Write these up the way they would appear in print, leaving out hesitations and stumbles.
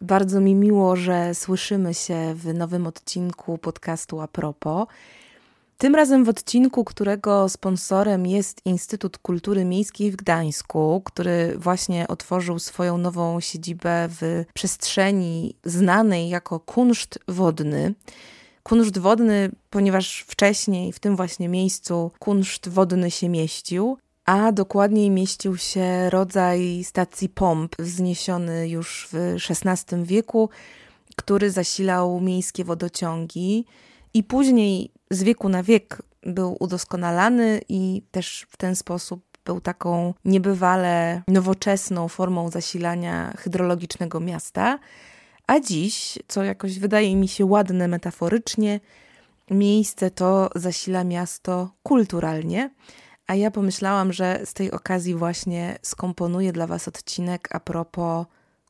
Bardzo mi miło, że słyszymy się w nowym odcinku podcastu À propos. Tym razem w odcinku, którego sponsorem jest Instytut Kultury Miejskiej w Gdańsku, który właśnie otworzył swoją nową siedzibę w przestrzeni znanej jako Kunszt Wodny. Kunszt wodny, ponieważ wcześniej w tym właśnie miejscu kunszt wodny się mieścił, a dokładniej mieścił się rodzaj stacji pomp, wzniesiony już w XVI wieku, który zasilał miejskie wodociągi i później z wieku na wiek był udoskonalany i też w ten sposób był taką niebywale nowoczesną formą zasilania hydrologicznego miasta. A dziś, co jakoś wydaje mi się ładne metaforycznie, miejsce to zasila miasto kulturalnie. A ja pomyślałam, że z tej okazji właśnie skomponuję dla Was odcinek à propos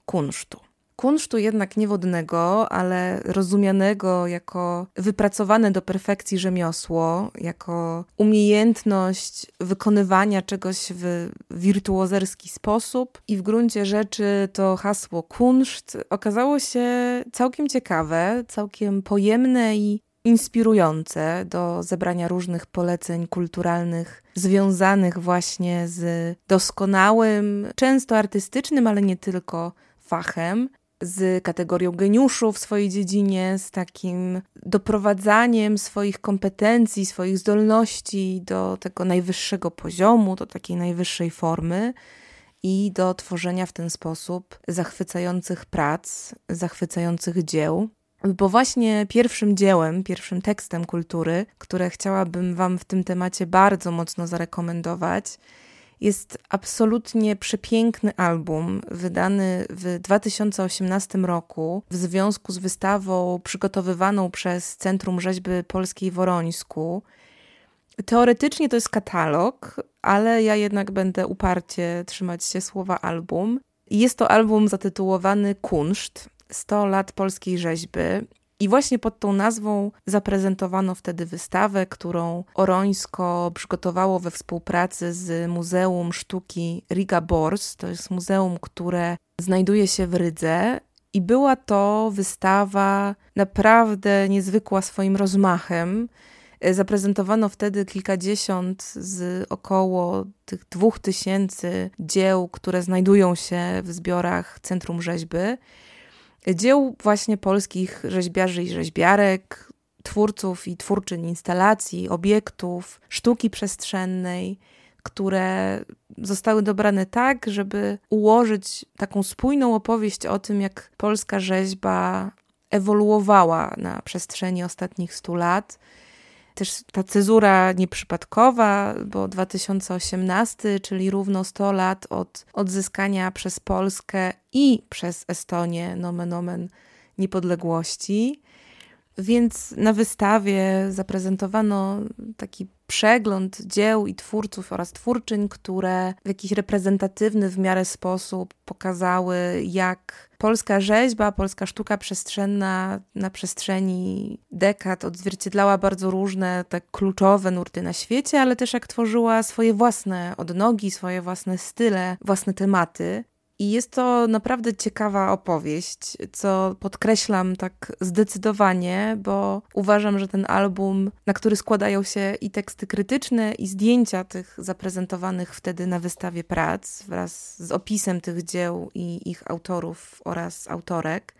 kunsztu. Kunsztu jednak nie wodnego, ale rozumianego jako wypracowane do perfekcji rzemiosło, jako umiejętność wykonywania czegoś w wirtuozerski sposób. I w gruncie rzeczy to hasło kunszt okazało się całkiem ciekawe, całkiem pojemne i inspirujące do zebrania różnych poleceń kulturalnych związanych właśnie z doskonałym, często artystycznym, ale nie tylko fachem, z kategorią geniuszu w swojej dziedzinie, z takim doprowadzaniem swoich kompetencji, swoich zdolności do tego najwyższego poziomu, do takiej najwyższej formy i do tworzenia w ten sposób zachwycających prac, zachwycających dzieł. Bo właśnie pierwszym dziełem, pierwszym tekstem kultury, które chciałabym Wam w tym temacie bardzo mocno zarekomendować, jest absolutnie przepiękny album wydany w 2018 roku w związku z wystawą przygotowywaną przez Centrum Rzeźby Polskiej w Orońsku. Teoretycznie to jest katalog, ale ja jednak będę uparcie trzymać się słowa album. Jest to album zatytułowany Kunszt. 100 lat polskiej rzeźby i właśnie pod tą nazwą zaprezentowano wtedy wystawę, którą Orońsko przygotowało we współpracy z Muzeum Sztuki Riga Bors. To jest muzeum, które znajduje się w Rydze i była to wystawa naprawdę niezwykła swoim rozmachem. Zaprezentowano wtedy kilkadziesiąt z około tych 2000 dzieł, które znajdują się w zbiorach Centrum Rzeźby. Dzieł właśnie polskich rzeźbiarzy i rzeźbiarek, twórców i twórczyń instalacji, obiektów, sztuki przestrzennej, które zostały dobrane tak, żeby ułożyć taką spójną opowieść o tym, jak polska rzeźba ewoluowała na przestrzeni ostatnich 100 lat. Też ta cezura nieprzypadkowa, bo 2018, czyli równo 100 lat od odzyskania przez Polskę i przez Estonię nomen omen niepodległości. Więc na wystawie zaprezentowano taki przegląd dzieł i twórców oraz twórczyń, które w jakiś reprezentatywny w miarę sposób pokazały, jak polska rzeźba, polska sztuka przestrzenna na przestrzeni dekad odzwierciedlała bardzo różne te kluczowe nurty na świecie, ale też jak tworzyła swoje własne odnogi, swoje własne style, własne tematy. I jest to naprawdę ciekawa opowieść, co podkreślam tak zdecydowanie, bo uważam, że ten album, na który składają się i teksty krytyczne, i zdjęcia tych zaprezentowanych wtedy na wystawie prac, wraz z opisem tych dzieł i ich autorów oraz autorek,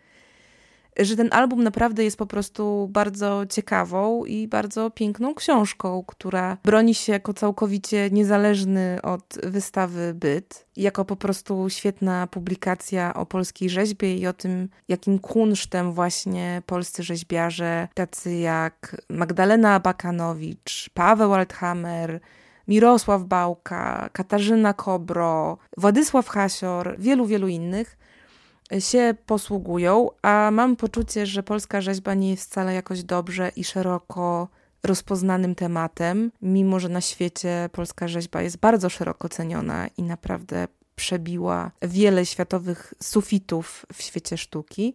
że ten album naprawdę jest po prostu bardzo ciekawą i bardzo piękną książką, która broni się jako całkowicie niezależny od wystawy byt, jako po prostu świetna publikacja o polskiej rzeźbie i o tym, jakim kunsztem właśnie polscy rzeźbiarze, tacy jak Magdalena Abakanowicz, Paweł Althamer, Mirosław Bałka, Katarzyna Kobro, Władysław Hasior, wielu innych, się posługują, a mam poczucie, że polska rzeźba nie jest wcale jakoś dobrze i szeroko rozpoznanym tematem, mimo że na świecie polska rzeźba jest bardzo szeroko ceniona i naprawdę przebiła wiele światowych sufitów w świecie sztuki.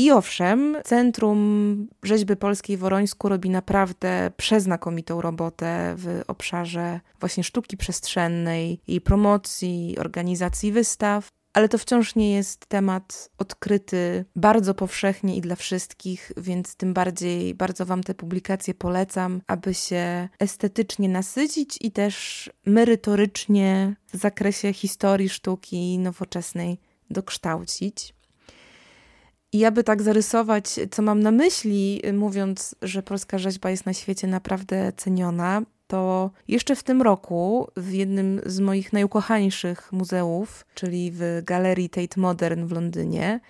I owszem, Centrum Rzeźby Polskiej w Orońsku robi naprawdę przeznakomitą robotę w obszarze właśnie sztuki przestrzennej, jej promocji, organizacji wystaw, ale to wciąż nie jest temat odkryty bardzo powszechnie i dla wszystkich, więc tym bardziej bardzo Wam te publikacje polecam, aby się estetycznie nasycić i też merytorycznie w zakresie historii sztuki nowoczesnej dokształcić. I aby tak zarysować, co mam na myśli, mówiąc, że polska rzeźba jest na świecie naprawdę ceniona, to jeszcze w tym roku w jednym z moich najukochańszych muzeów, czyli w galerii Tate Modern w Londynie,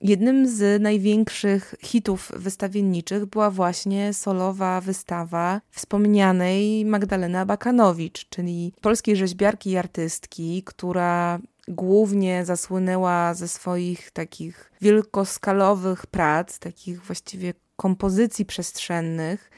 jednym z największych hitów wystawienniczych była właśnie solowa wystawa wspomnianej Magdaleny Abakanowicz, czyli polskiej rzeźbiarki i artystki, która głównie zasłynęła ze swoich takich wielkoskalowych prac, takich właściwie kompozycji przestrzennych.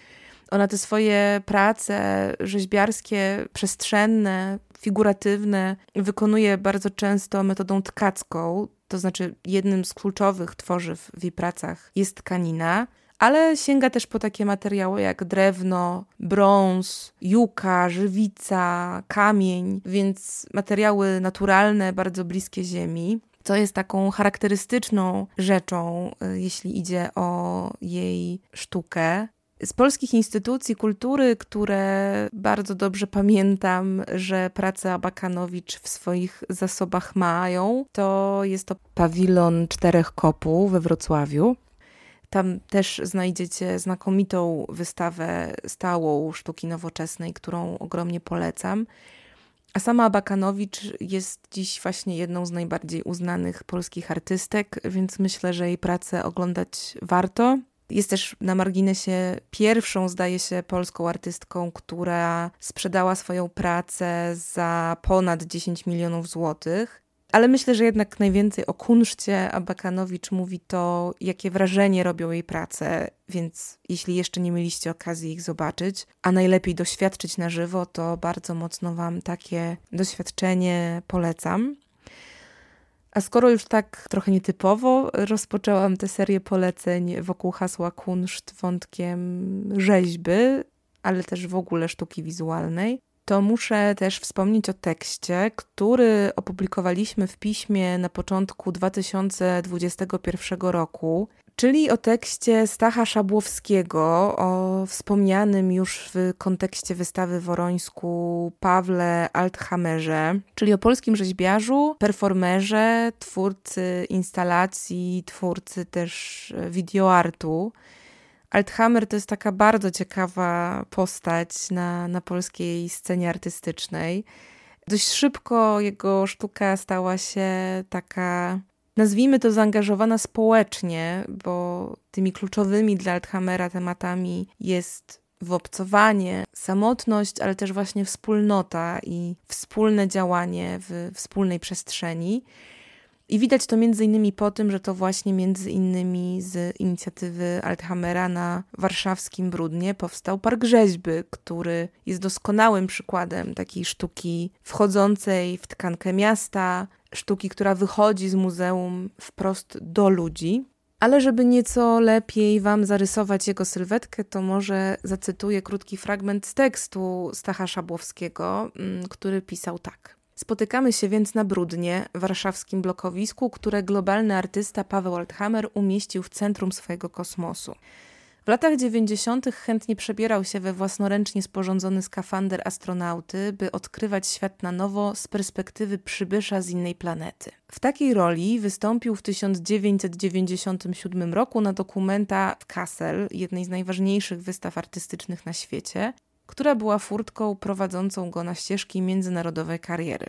Ona te swoje prace rzeźbiarskie, przestrzenne, figuratywne wykonuje bardzo często metodą tkacką, to znaczy jednym z kluczowych tworzyw w jej pracach jest tkanina, ale sięga też po takie materiały jak drewno, brąz, juka, żywica, kamień, więc materiały naturalne, bardzo bliskie ziemi, co jest taką charakterystyczną rzeczą, jeśli idzie o jej sztukę. Z polskich instytucji kultury, które bardzo dobrze pamiętam, że pracę Abakanowicz w swoich zasobach mają, to jest to Pawilon Czterech Kopuł we Wrocławiu. Tam też znajdziecie znakomitą wystawę stałą sztuki nowoczesnej, którą ogromnie polecam. A sama Abakanowicz jest dziś właśnie jedną z najbardziej uznanych polskich artystek, więc myślę, że jej pracę oglądać warto. Jest też na marginesie pierwszą, zdaje się, polską artystką, która sprzedała swoją pracę za ponad 10 milionów złotych. Ale myślę, że jednak najwięcej o kunszcie Abakanowicz mówi to, jakie wrażenie robią jej prace, więc jeśli jeszcze nie mieliście okazji ich zobaczyć, a najlepiej doświadczyć na żywo, to bardzo mocno Wam takie doświadczenie polecam. A skoro już tak trochę nietypowo rozpoczęłam tę serię poleceń wokół hasła kunszt wątkiem rzeźby, ale też w ogóle sztuki wizualnej, to muszę też wspomnieć o tekście, który opublikowaliśmy w Piśmie na początku 2021 roku, czyli o tekście Stacha Szabłowskiego, o wspomnianym już w kontekście wystawy w Orońsku Pawle Althamerze, czyli o polskim rzeźbiarzu, performerze, twórcy instalacji, twórcy też videoartu. Althamer to jest taka bardzo ciekawa postać na polskiej scenie artystycznej. Dość szybko jego sztuka stała się taka, nazwijmy to, zaangażowana społecznie, bo tymi kluczowymi dla Althamera tematami jest wyobcowanie, samotność, ale też właśnie wspólnota i wspólne działanie w wspólnej przestrzeni. I widać to m.in. po tym, że to właśnie m.in. z inicjatywy Althamera na warszawskim Brudnie powstał Park Rzeźby, który jest doskonałym przykładem takiej sztuki wchodzącej w tkankę miasta, sztuki, która wychodzi z muzeum wprost do ludzi. Ale żeby nieco lepiej Wam zarysować jego sylwetkę, to może zacytuję krótki fragment z tekstu Stacha Szabłowskiego, który pisał tak. Spotykamy się więc na Brudnie, warszawskim blokowisku, które globalny artysta Paweł Althamer umieścił w centrum swojego kosmosu. W latach 90. chętnie przebierał się we własnoręcznie sporządzony skafander astronauty, by odkrywać świat na nowo z perspektywy przybysza z innej planety. W takiej roli wystąpił w 1997 roku na dokumenta w Kassel, jednej z najważniejszych wystaw artystycznych na świecie, która była furtką prowadzącą go na ścieżki międzynarodowej kariery.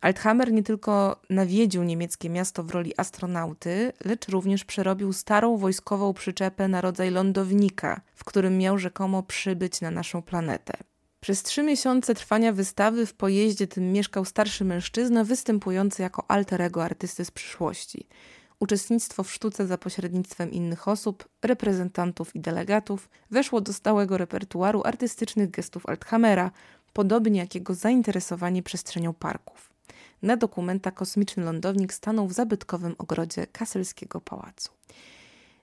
Althamer nie tylko nawiedził niemieckie miasto w roli astronauty, lecz również przerobił starą wojskową przyczepę na rodzaj lądownika, w którym miał rzekomo przybyć na naszą planetę. Przez 3 miesiące trwania wystawy w pojeździe tym mieszkał starszy mężczyzna występujący jako alter ego artysty z przyszłości. Uczestnictwo w sztuce za pośrednictwem innych osób, reprezentantów i delegatów weszło do stałego repertuaru artystycznych gestów Althamera, podobnie jak jego zainteresowanie przestrzenią parków. Na dokumentach kosmiczny lądownik stanął w zabytkowym ogrodzie Kasselskiego Pałacu.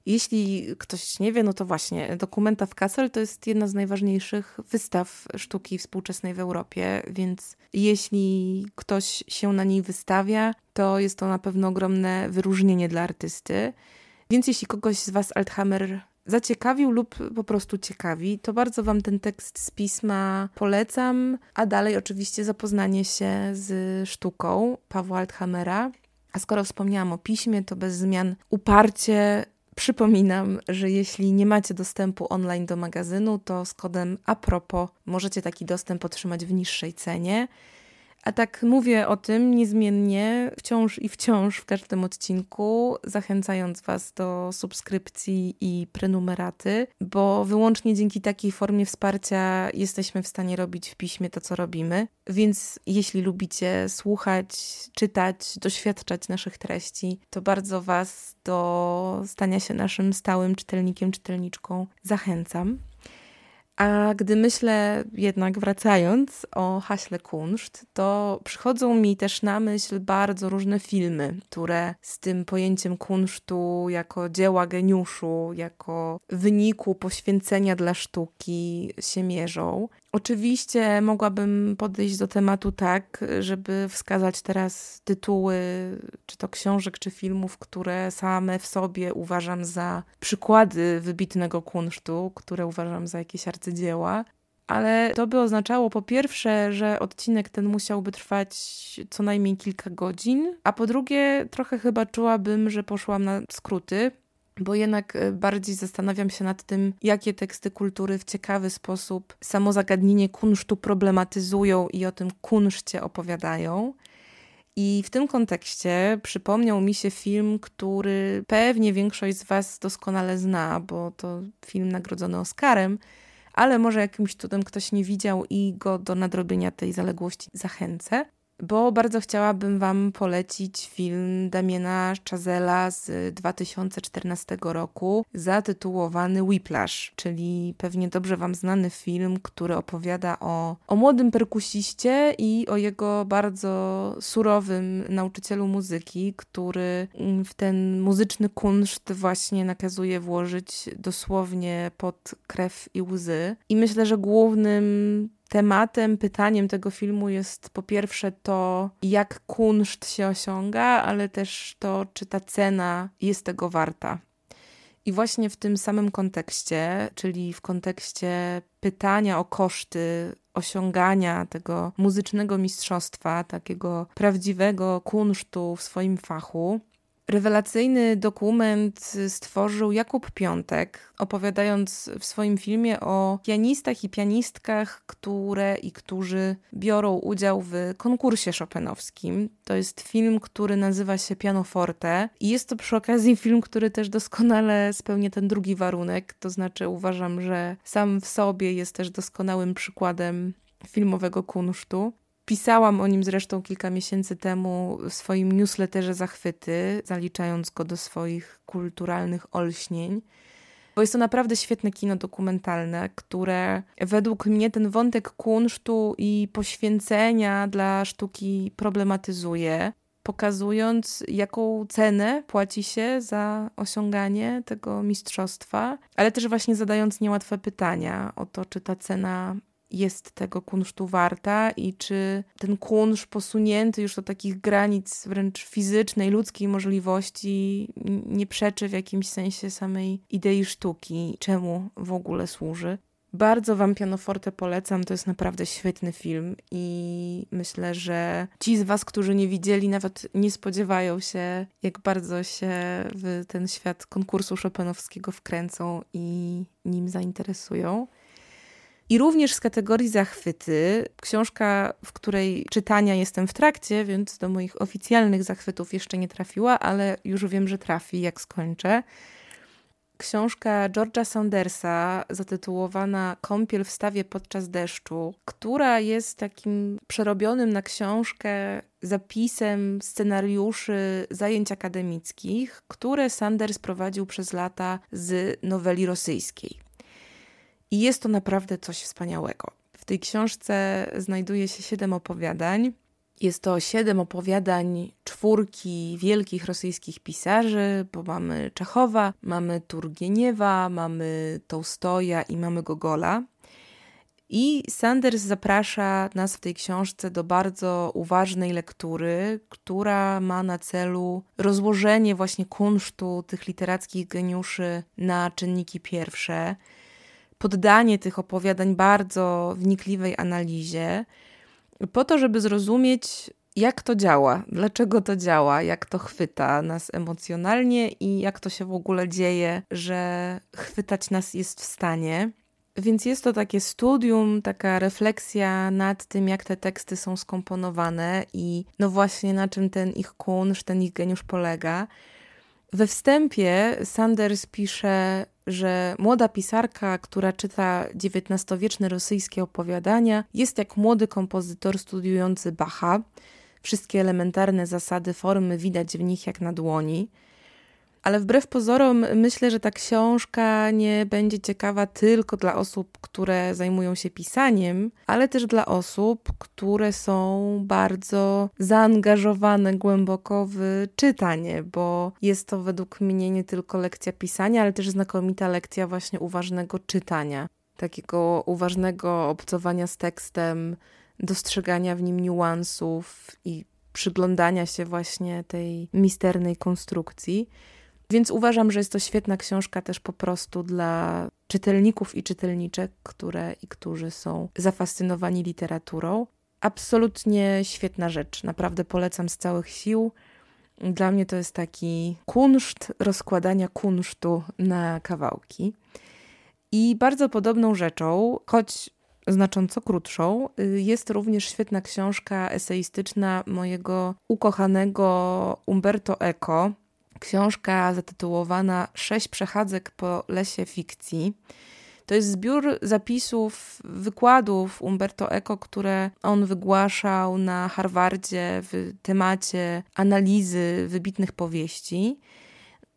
Jeśli ktoś nie wie, no to właśnie Documenta w Kassel to jest jedna z najważniejszych wystaw sztuki współczesnej w Europie, więc jeśli ktoś się na niej wystawia, to jest to na pewno ogromne wyróżnienie dla artysty. Więc jeśli kogoś z Was Althamer zaciekawił lub po prostu ciekawi, to bardzo Wam ten tekst z pisma polecam, a dalej oczywiście zapoznanie się z sztuką Pawła Althamera. A skoro wspomniałam o piśmie, to bez zmian uparcie przypominam, że jeśli nie macie dostępu online do magazynu, to z kodem à propos możecie taki dostęp otrzymać w niższej cenie. A tak mówię o tym niezmiennie wciąż w każdym odcinku, zachęcając Was do subskrypcji i prenumeraty, bo wyłącznie dzięki takiej formie wsparcia jesteśmy w stanie robić w piśmie to, co robimy. Więc jeśli lubicie słuchać, czytać, doświadczać naszych treści, to bardzo Was do stania się naszym stałym czytelnikiem, czytelniczką zachęcam. A gdy myślę, jednak wracając, o haśle kunszt, to przychodzą mi też na myśl bardzo różne filmy, które z tym pojęciem kunsztu jako dzieła geniuszu, jako wyniku poświęcenia dla sztuki się mierzą. Oczywiście mogłabym podejść do tematu tak, żeby wskazać teraz tytuły, czy to książek, czy filmów, które same w sobie uważam za przykłady wybitnego kunsztu, które uważam za jakieś arcydzieła, ale to by oznaczało po pierwsze, że odcinek ten musiałby trwać co najmniej kilka godzin, a po drugie trochę chyba czułabym, że poszłam na skróty, bo jednak bardziej zastanawiam się nad tym, jakie teksty kultury w ciekawy sposób samo zagadnienie kunsztu problematyzują i o tym kunszcie opowiadają. I w tym kontekście przypomniał mi się film, który pewnie większość z Was doskonale zna, bo to film nagrodzony Oscarem, ale może jakimś cudem ktoś nie widział i go do nadrobienia tej zaległości zachęcę, bo bardzo chciałabym Wam polecić film Damiena Chazella z 2014 roku zatytułowany Whiplash, czyli pewnie dobrze Wam znany film, który opowiada o młodym perkusiście i o jego bardzo surowym nauczycielu muzyki, który w ten muzyczny kunszt właśnie nakazuje włożyć dosłownie pot, krew i łzy. I myślę, że głównym tematem, pytaniem tego filmu jest po pierwsze to, jak kunszt się osiąga, ale też to, czy ta cena jest tego warta. I właśnie w tym samym kontekście, czyli w kontekście pytania o koszty osiągania tego muzycznego mistrzostwa, takiego prawdziwego kunsztu w swoim fachu, rewelacyjny dokument stworzył Jakub Piątek, opowiadając w swoim filmie o pianistach i pianistkach, które i którzy biorą udział w konkursie chopinowskim. To jest film, który nazywa się Pianoforte i jest to przy okazji film, który też doskonale spełnia ten drugi warunek, to znaczy uważam, że sam w sobie jest też doskonałym przykładem filmowego kunsztu. Pisałam o nim zresztą kilka miesięcy temu w swoim newsletterze Zachwyty, zaliczając go do swoich kulturalnych olśnień, bo jest to naprawdę świetne kino dokumentalne, które według mnie ten wątek kunsztu i poświęcenia dla sztuki problematyzuje, pokazując, jaką cenę płaci się za osiąganie tego mistrzostwa, ale też właśnie zadając niełatwe pytania o to, czy ta cena jest tego kunsztu warta i czy ten kunszt posunięty już do takich granic wręcz fizycznej, ludzkiej możliwości nie przeczy w jakimś sensie samej idei sztuki, czemu w ogóle służy. Bardzo Wam Pianoforte polecam, to jest naprawdę świetny film i myślę, że ci z Was, którzy nie widzieli, nawet nie spodziewają się, jak bardzo się w ten świat konkursu chopinowskiego wkręcą i nim zainteresują. I również z kategorii zachwyty, książka, w której czytania jestem w trakcie, więc do moich oficjalnych zachwytów jeszcze nie trafiła, ale już wiem, że trafi, jak skończę. książka George'a Saundersa zatytułowana Kąpiel w stawie podczas deszczu, która jest takim przerobionym na książkę zapisem scenariuszy zajęć akademickich, które Saunders prowadził przez lata z noweli rosyjskiej. I jest to naprawdę coś wspaniałego. W tej książce znajduje się 7 opowiadań. Jest to 7 opowiadań 4 wielkich rosyjskich pisarzy, bo mamy Czechowa, mamy Turgieniewa, mamy Tołstoja i mamy Gogola. I Saunders zaprasza nas w tej książce do bardzo uważnej lektury, która ma na celu rozłożenie właśnie kunsztu tych literackich geniuszy na czynniki pierwsze, poddanie tych opowiadań bardzo wnikliwej analizie, po to, żeby zrozumieć, jak to działa, dlaczego to działa, jak to chwyta nas emocjonalnie i jak to się w ogóle dzieje, że chwytać nas jest w stanie. Więc jest to takie studium, taka refleksja nad tym, jak te teksty są skomponowane i no właśnie na czym ten ich kunszt, ten ich geniusz polega. We wstępie Saunders pisze, że młoda pisarka, która czyta XIX-wieczne rosyjskie opowiadania, jest jak młody kompozytor studiujący Bacha. Wszystkie elementarne zasady formy widać w nich jak na dłoni. Ale wbrew pozorom myślę, że ta książka nie będzie ciekawa tylko dla osób, które zajmują się pisaniem, ale też dla osób, które są bardzo zaangażowane głęboko w czytanie, bo jest to według mnie nie tylko lekcja pisania, ale też znakomita lekcja właśnie uważnego czytania, takiego uważnego obcowania z tekstem, dostrzegania w nim niuansów i przyglądania się właśnie tej misternej konstrukcji. Więc uważam, że jest to świetna książka też po prostu dla czytelników i czytelniczek, które i którzy są zafascynowani literaturą. Absolutnie świetna rzecz, naprawdę polecam z całych sił. Dla mnie to jest taki kunszt rozkładania kunsztu na kawałki. I bardzo podobną rzeczą, choć znacząco krótszą, jest również świetna książka eseistyczna mojego ukochanego Umberto Eco, książka zatytułowana Sześć przechadzek po lesie fikcji. To jest zbiór zapisów, wykładów Umberto Eco, które on wygłaszał na Harvardzie w temacie analizy wybitnych powieści.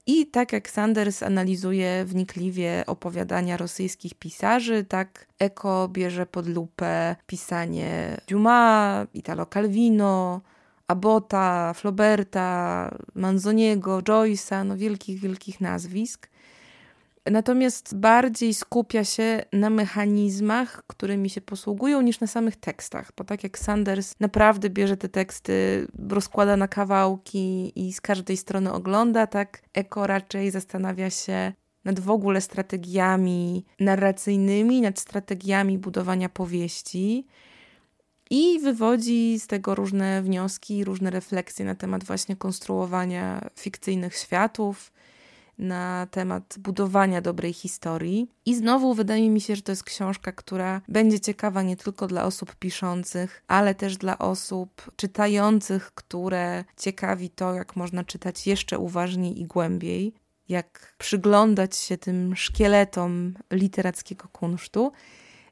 I tak jak Saunders analizuje wnikliwie opowiadania rosyjskich pisarzy, tak Eco bierze pod lupę pisanie Dumas, Italo Calvino, Abbotta, Flauberta, Manzoniego, Joyce'a, no wielkich, wielkich nazwisk. Natomiast bardziej skupia się na mechanizmach, którymi się posługują, niż na samych tekstach, bo tak jak Saunders naprawdę bierze te teksty, rozkłada na kawałki i z każdej strony ogląda, tak Eco raczej zastanawia się nad w ogóle strategiami narracyjnymi, nad strategiami budowania powieści i wywodzi z tego różne wnioski, różne refleksje na temat właśnie konstruowania fikcyjnych światów, na temat budowania dobrej historii. I znowu wydaje mi się, że to jest książka, która będzie ciekawa nie tylko dla osób piszących, ale też dla osób czytających, które ciekawi to, jak można czytać jeszcze uważniej i głębiej, jak przyglądać się tym szkieletom literackiego kunsztu.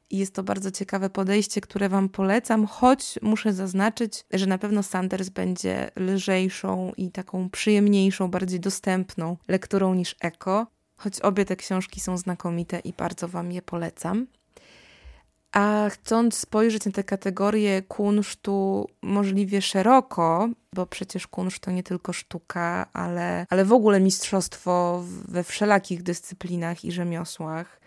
I jest to bardzo ciekawe podejście, które Wam polecam, choć muszę zaznaczyć, że na pewno Saunders będzie lżejszą i taką przyjemniejszą, bardziej dostępną lekturą niż Eco, choć obie te książki są znakomite i bardzo Wam je polecam. A chcąc spojrzeć na tę kategorię kunsztu możliwie szeroko, bo przecież kunszt to nie tylko sztuka, ale w ogóle mistrzostwo we wszelakich dyscyplinach i rzemiosłach.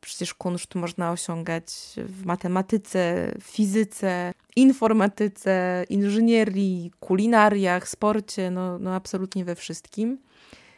Przecież kunszt można osiągać w matematyce, fizyce, informatyce, inżynierii, kulinariach, sporcie, no absolutnie we wszystkim.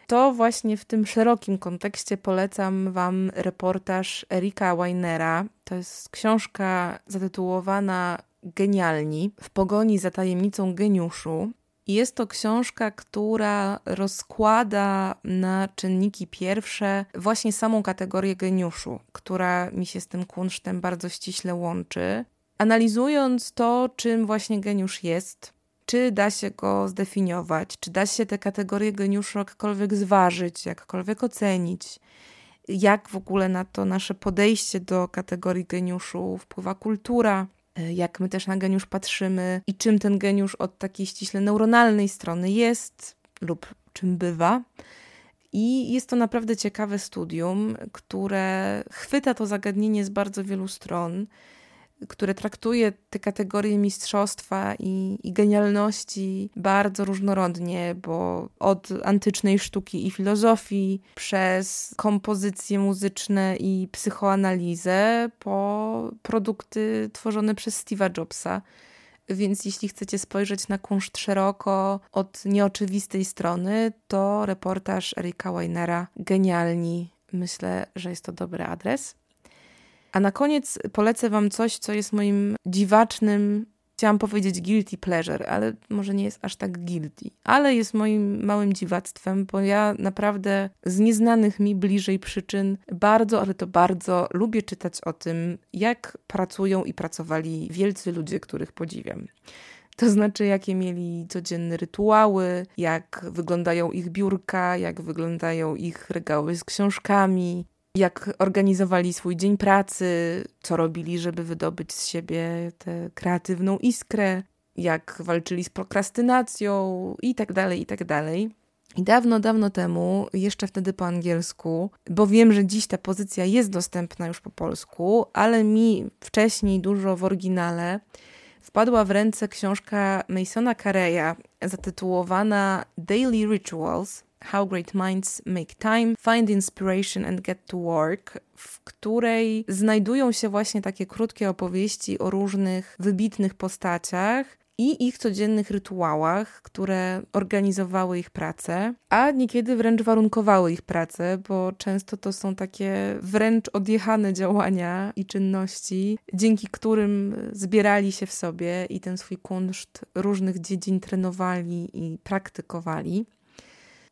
To właśnie w tym szerokim kontekście polecam Wam reportaż Erika Weinera. To jest książka zatytułowana Genialni. W pogoni za tajemnicą geniuszu. Jest to książka, która rozkłada na czynniki pierwsze właśnie samą kategorię geniuszu, która mi się z tym kunsztem bardzo ściśle łączy. Analizując to, czym właśnie geniusz jest, czy da się go zdefiniować, czy da się te kategorie geniuszu jakkolwiek zważyć, jakkolwiek ocenić, jak w ogóle na to nasze podejście do kategorii geniuszu wpływa kultura, jak my też na geniusz patrzymy i czym ten geniusz od takiej ściśle neuronalnej strony jest lub czym bywa. I jest to naprawdę ciekawe studium, które chwyta to zagadnienie z bardzo wielu stron, które traktuje te kategorie mistrzostwa i genialności bardzo różnorodnie, bo od antycznej sztuki i filozofii, przez kompozycje muzyczne i psychoanalizę, po produkty tworzone przez Steve'a Jobsa. Więc jeśli chcecie spojrzeć na kunszt szeroko, od nieoczywistej strony, to reportaż Erika Weinera Genialni. Myślę, że jest to dobry adres. A na koniec polecę wam coś, co jest moim dziwacznym, chciałam powiedzieć guilty pleasure, ale może nie jest aż tak guilty, ale jest moim małym dziwactwem, bo ja naprawdę z nieznanych mi bliżej przyczyn bardzo, ale to bardzo lubię czytać o tym, jak pracują i pracowali wielcy ludzie, których podziwiam. To znaczy, jakie mieli codzienne rytuały, jak wyglądają ich biurka, jak wyglądają ich regały z książkami, jak organizowali swój dzień pracy, co robili, żeby wydobyć z siebie tę kreatywną iskrę, jak walczyli z prokrastynacją i tak dalej, i tak dalej. I dawno, dawno temu, jeszcze wtedy po angielsku, bo wiem, że dziś ta pozycja jest dostępna już po polsku, ale mi wcześniej dużo w oryginale wpadła w ręce książka Masona Curreya zatytułowana Daily Rituals. How Great Minds Make Time, Find Inspiration and Get to Work, w której znajdują się właśnie takie krótkie opowieści o różnych wybitnych postaciach i ich codziennych rytuałach, które organizowały ich pracę, a niekiedy wręcz warunkowały ich pracę, bo często to są takie wręcz odjechane działania i czynności, dzięki którym zbierali się w sobie i ten swój kunszt różnych dziedzin trenowali i praktykowali.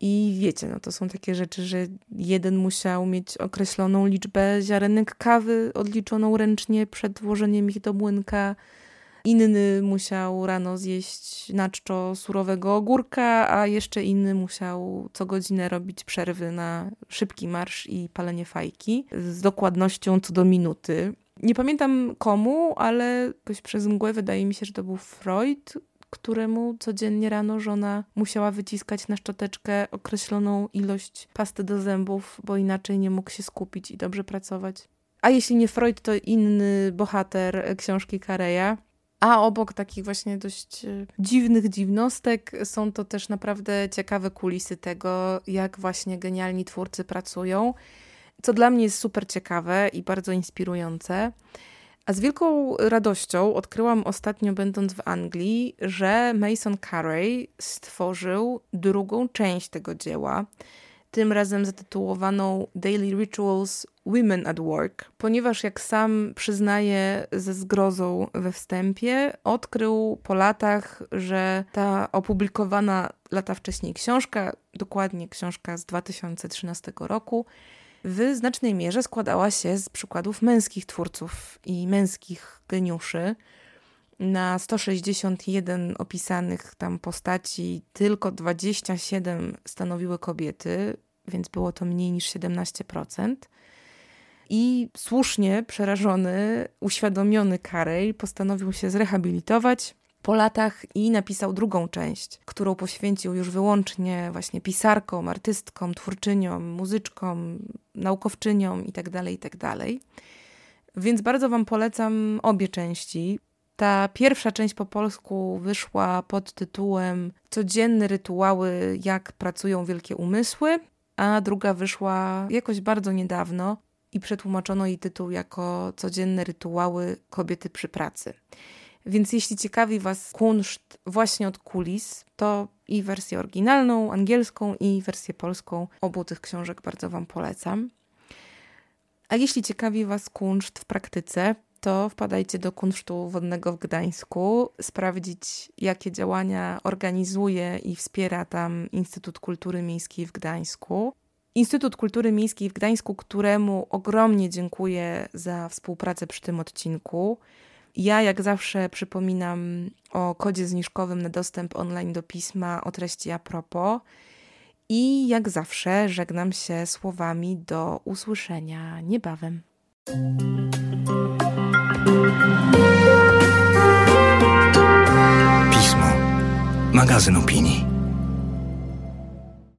I wiecie, no to są takie rzeczy, że jeden musiał mieć określoną liczbę ziarenek kawy odliczoną ręcznie przed włożeniem ich do młynka. Inny musiał rano zjeść na czczo surowego ogórka, a jeszcze inny musiał co godzinę robić przerwy na szybki marsz i palenie fajki z dokładnością co do minuty. Nie pamiętam komu, ale jakoś przez mgłę wydaje mi się, że to był Freud, któremu codziennie rano żona musiała wyciskać na szczoteczkę określoną ilość pasty do zębów, bo inaczej nie mógł się skupić i dobrze pracować. A jeśli nie Freud, to inny bohater książki Curreya. A obok takich właśnie dość dziwnych dziwnostek są to też naprawdę ciekawe kulisy tego, jak właśnie genialni twórcy pracują, co dla mnie jest super ciekawe i bardzo inspirujące. A z wielką radością odkryłam ostatnio, będąc w Anglii, że Mason Currey stworzył drugą część tego dzieła, tym razem zatytułowaną Daily Rituals Women at Work, ponieważ jak sam przyznaje ze zgrozą we wstępie, odkrył po latach, że ta opublikowana lata wcześniej książka, dokładnie książka z 2013 roku, w znacznej mierze składała się z przykładów męskich twórców i męskich geniuszy. Na 161 opisanych tam postaci tylko 27 stanowiły kobiety, więc było to mniej niż 17%. I słusznie przerażony, uświadomiony Currey postanowił się zrehabilitować po latach i napisał drugą część, którą poświęcił już wyłącznie właśnie pisarkom, artystkom, twórczyniom, muzyczkom, naukowczyniom itd., itd. Więc bardzo wam polecam obie części. Ta pierwsza część po polsku wyszła pod tytułem Codzienne rytuały, jak pracują wielkie umysły, a druga wyszła jakoś bardzo niedawno i przetłumaczono jej tytuł jako Codzienne rytuały kobiety przy pracy. Więc jeśli ciekawi was kunszt właśnie od kulis, to i wersję oryginalną, angielską, i wersję polską obu tych książek bardzo wam polecam. A jeśli ciekawi was kunszt w praktyce, to wpadajcie do Kunsztu Wodnego w Gdańsku, sprawdzić, jakie działania organizuje i wspiera tam Instytut Kultury Miejskiej w Gdańsku. Instytut Kultury Miejskiej w Gdańsku, któremu ogromnie dziękuję za współpracę przy tym odcinku. Ja jak zawsze przypominam o kodzie zniżkowym na dostęp online do pisma o treści à propos i jak zawsze żegnam się słowami do usłyszenia niebawem. Pismo. Magazyn opinii.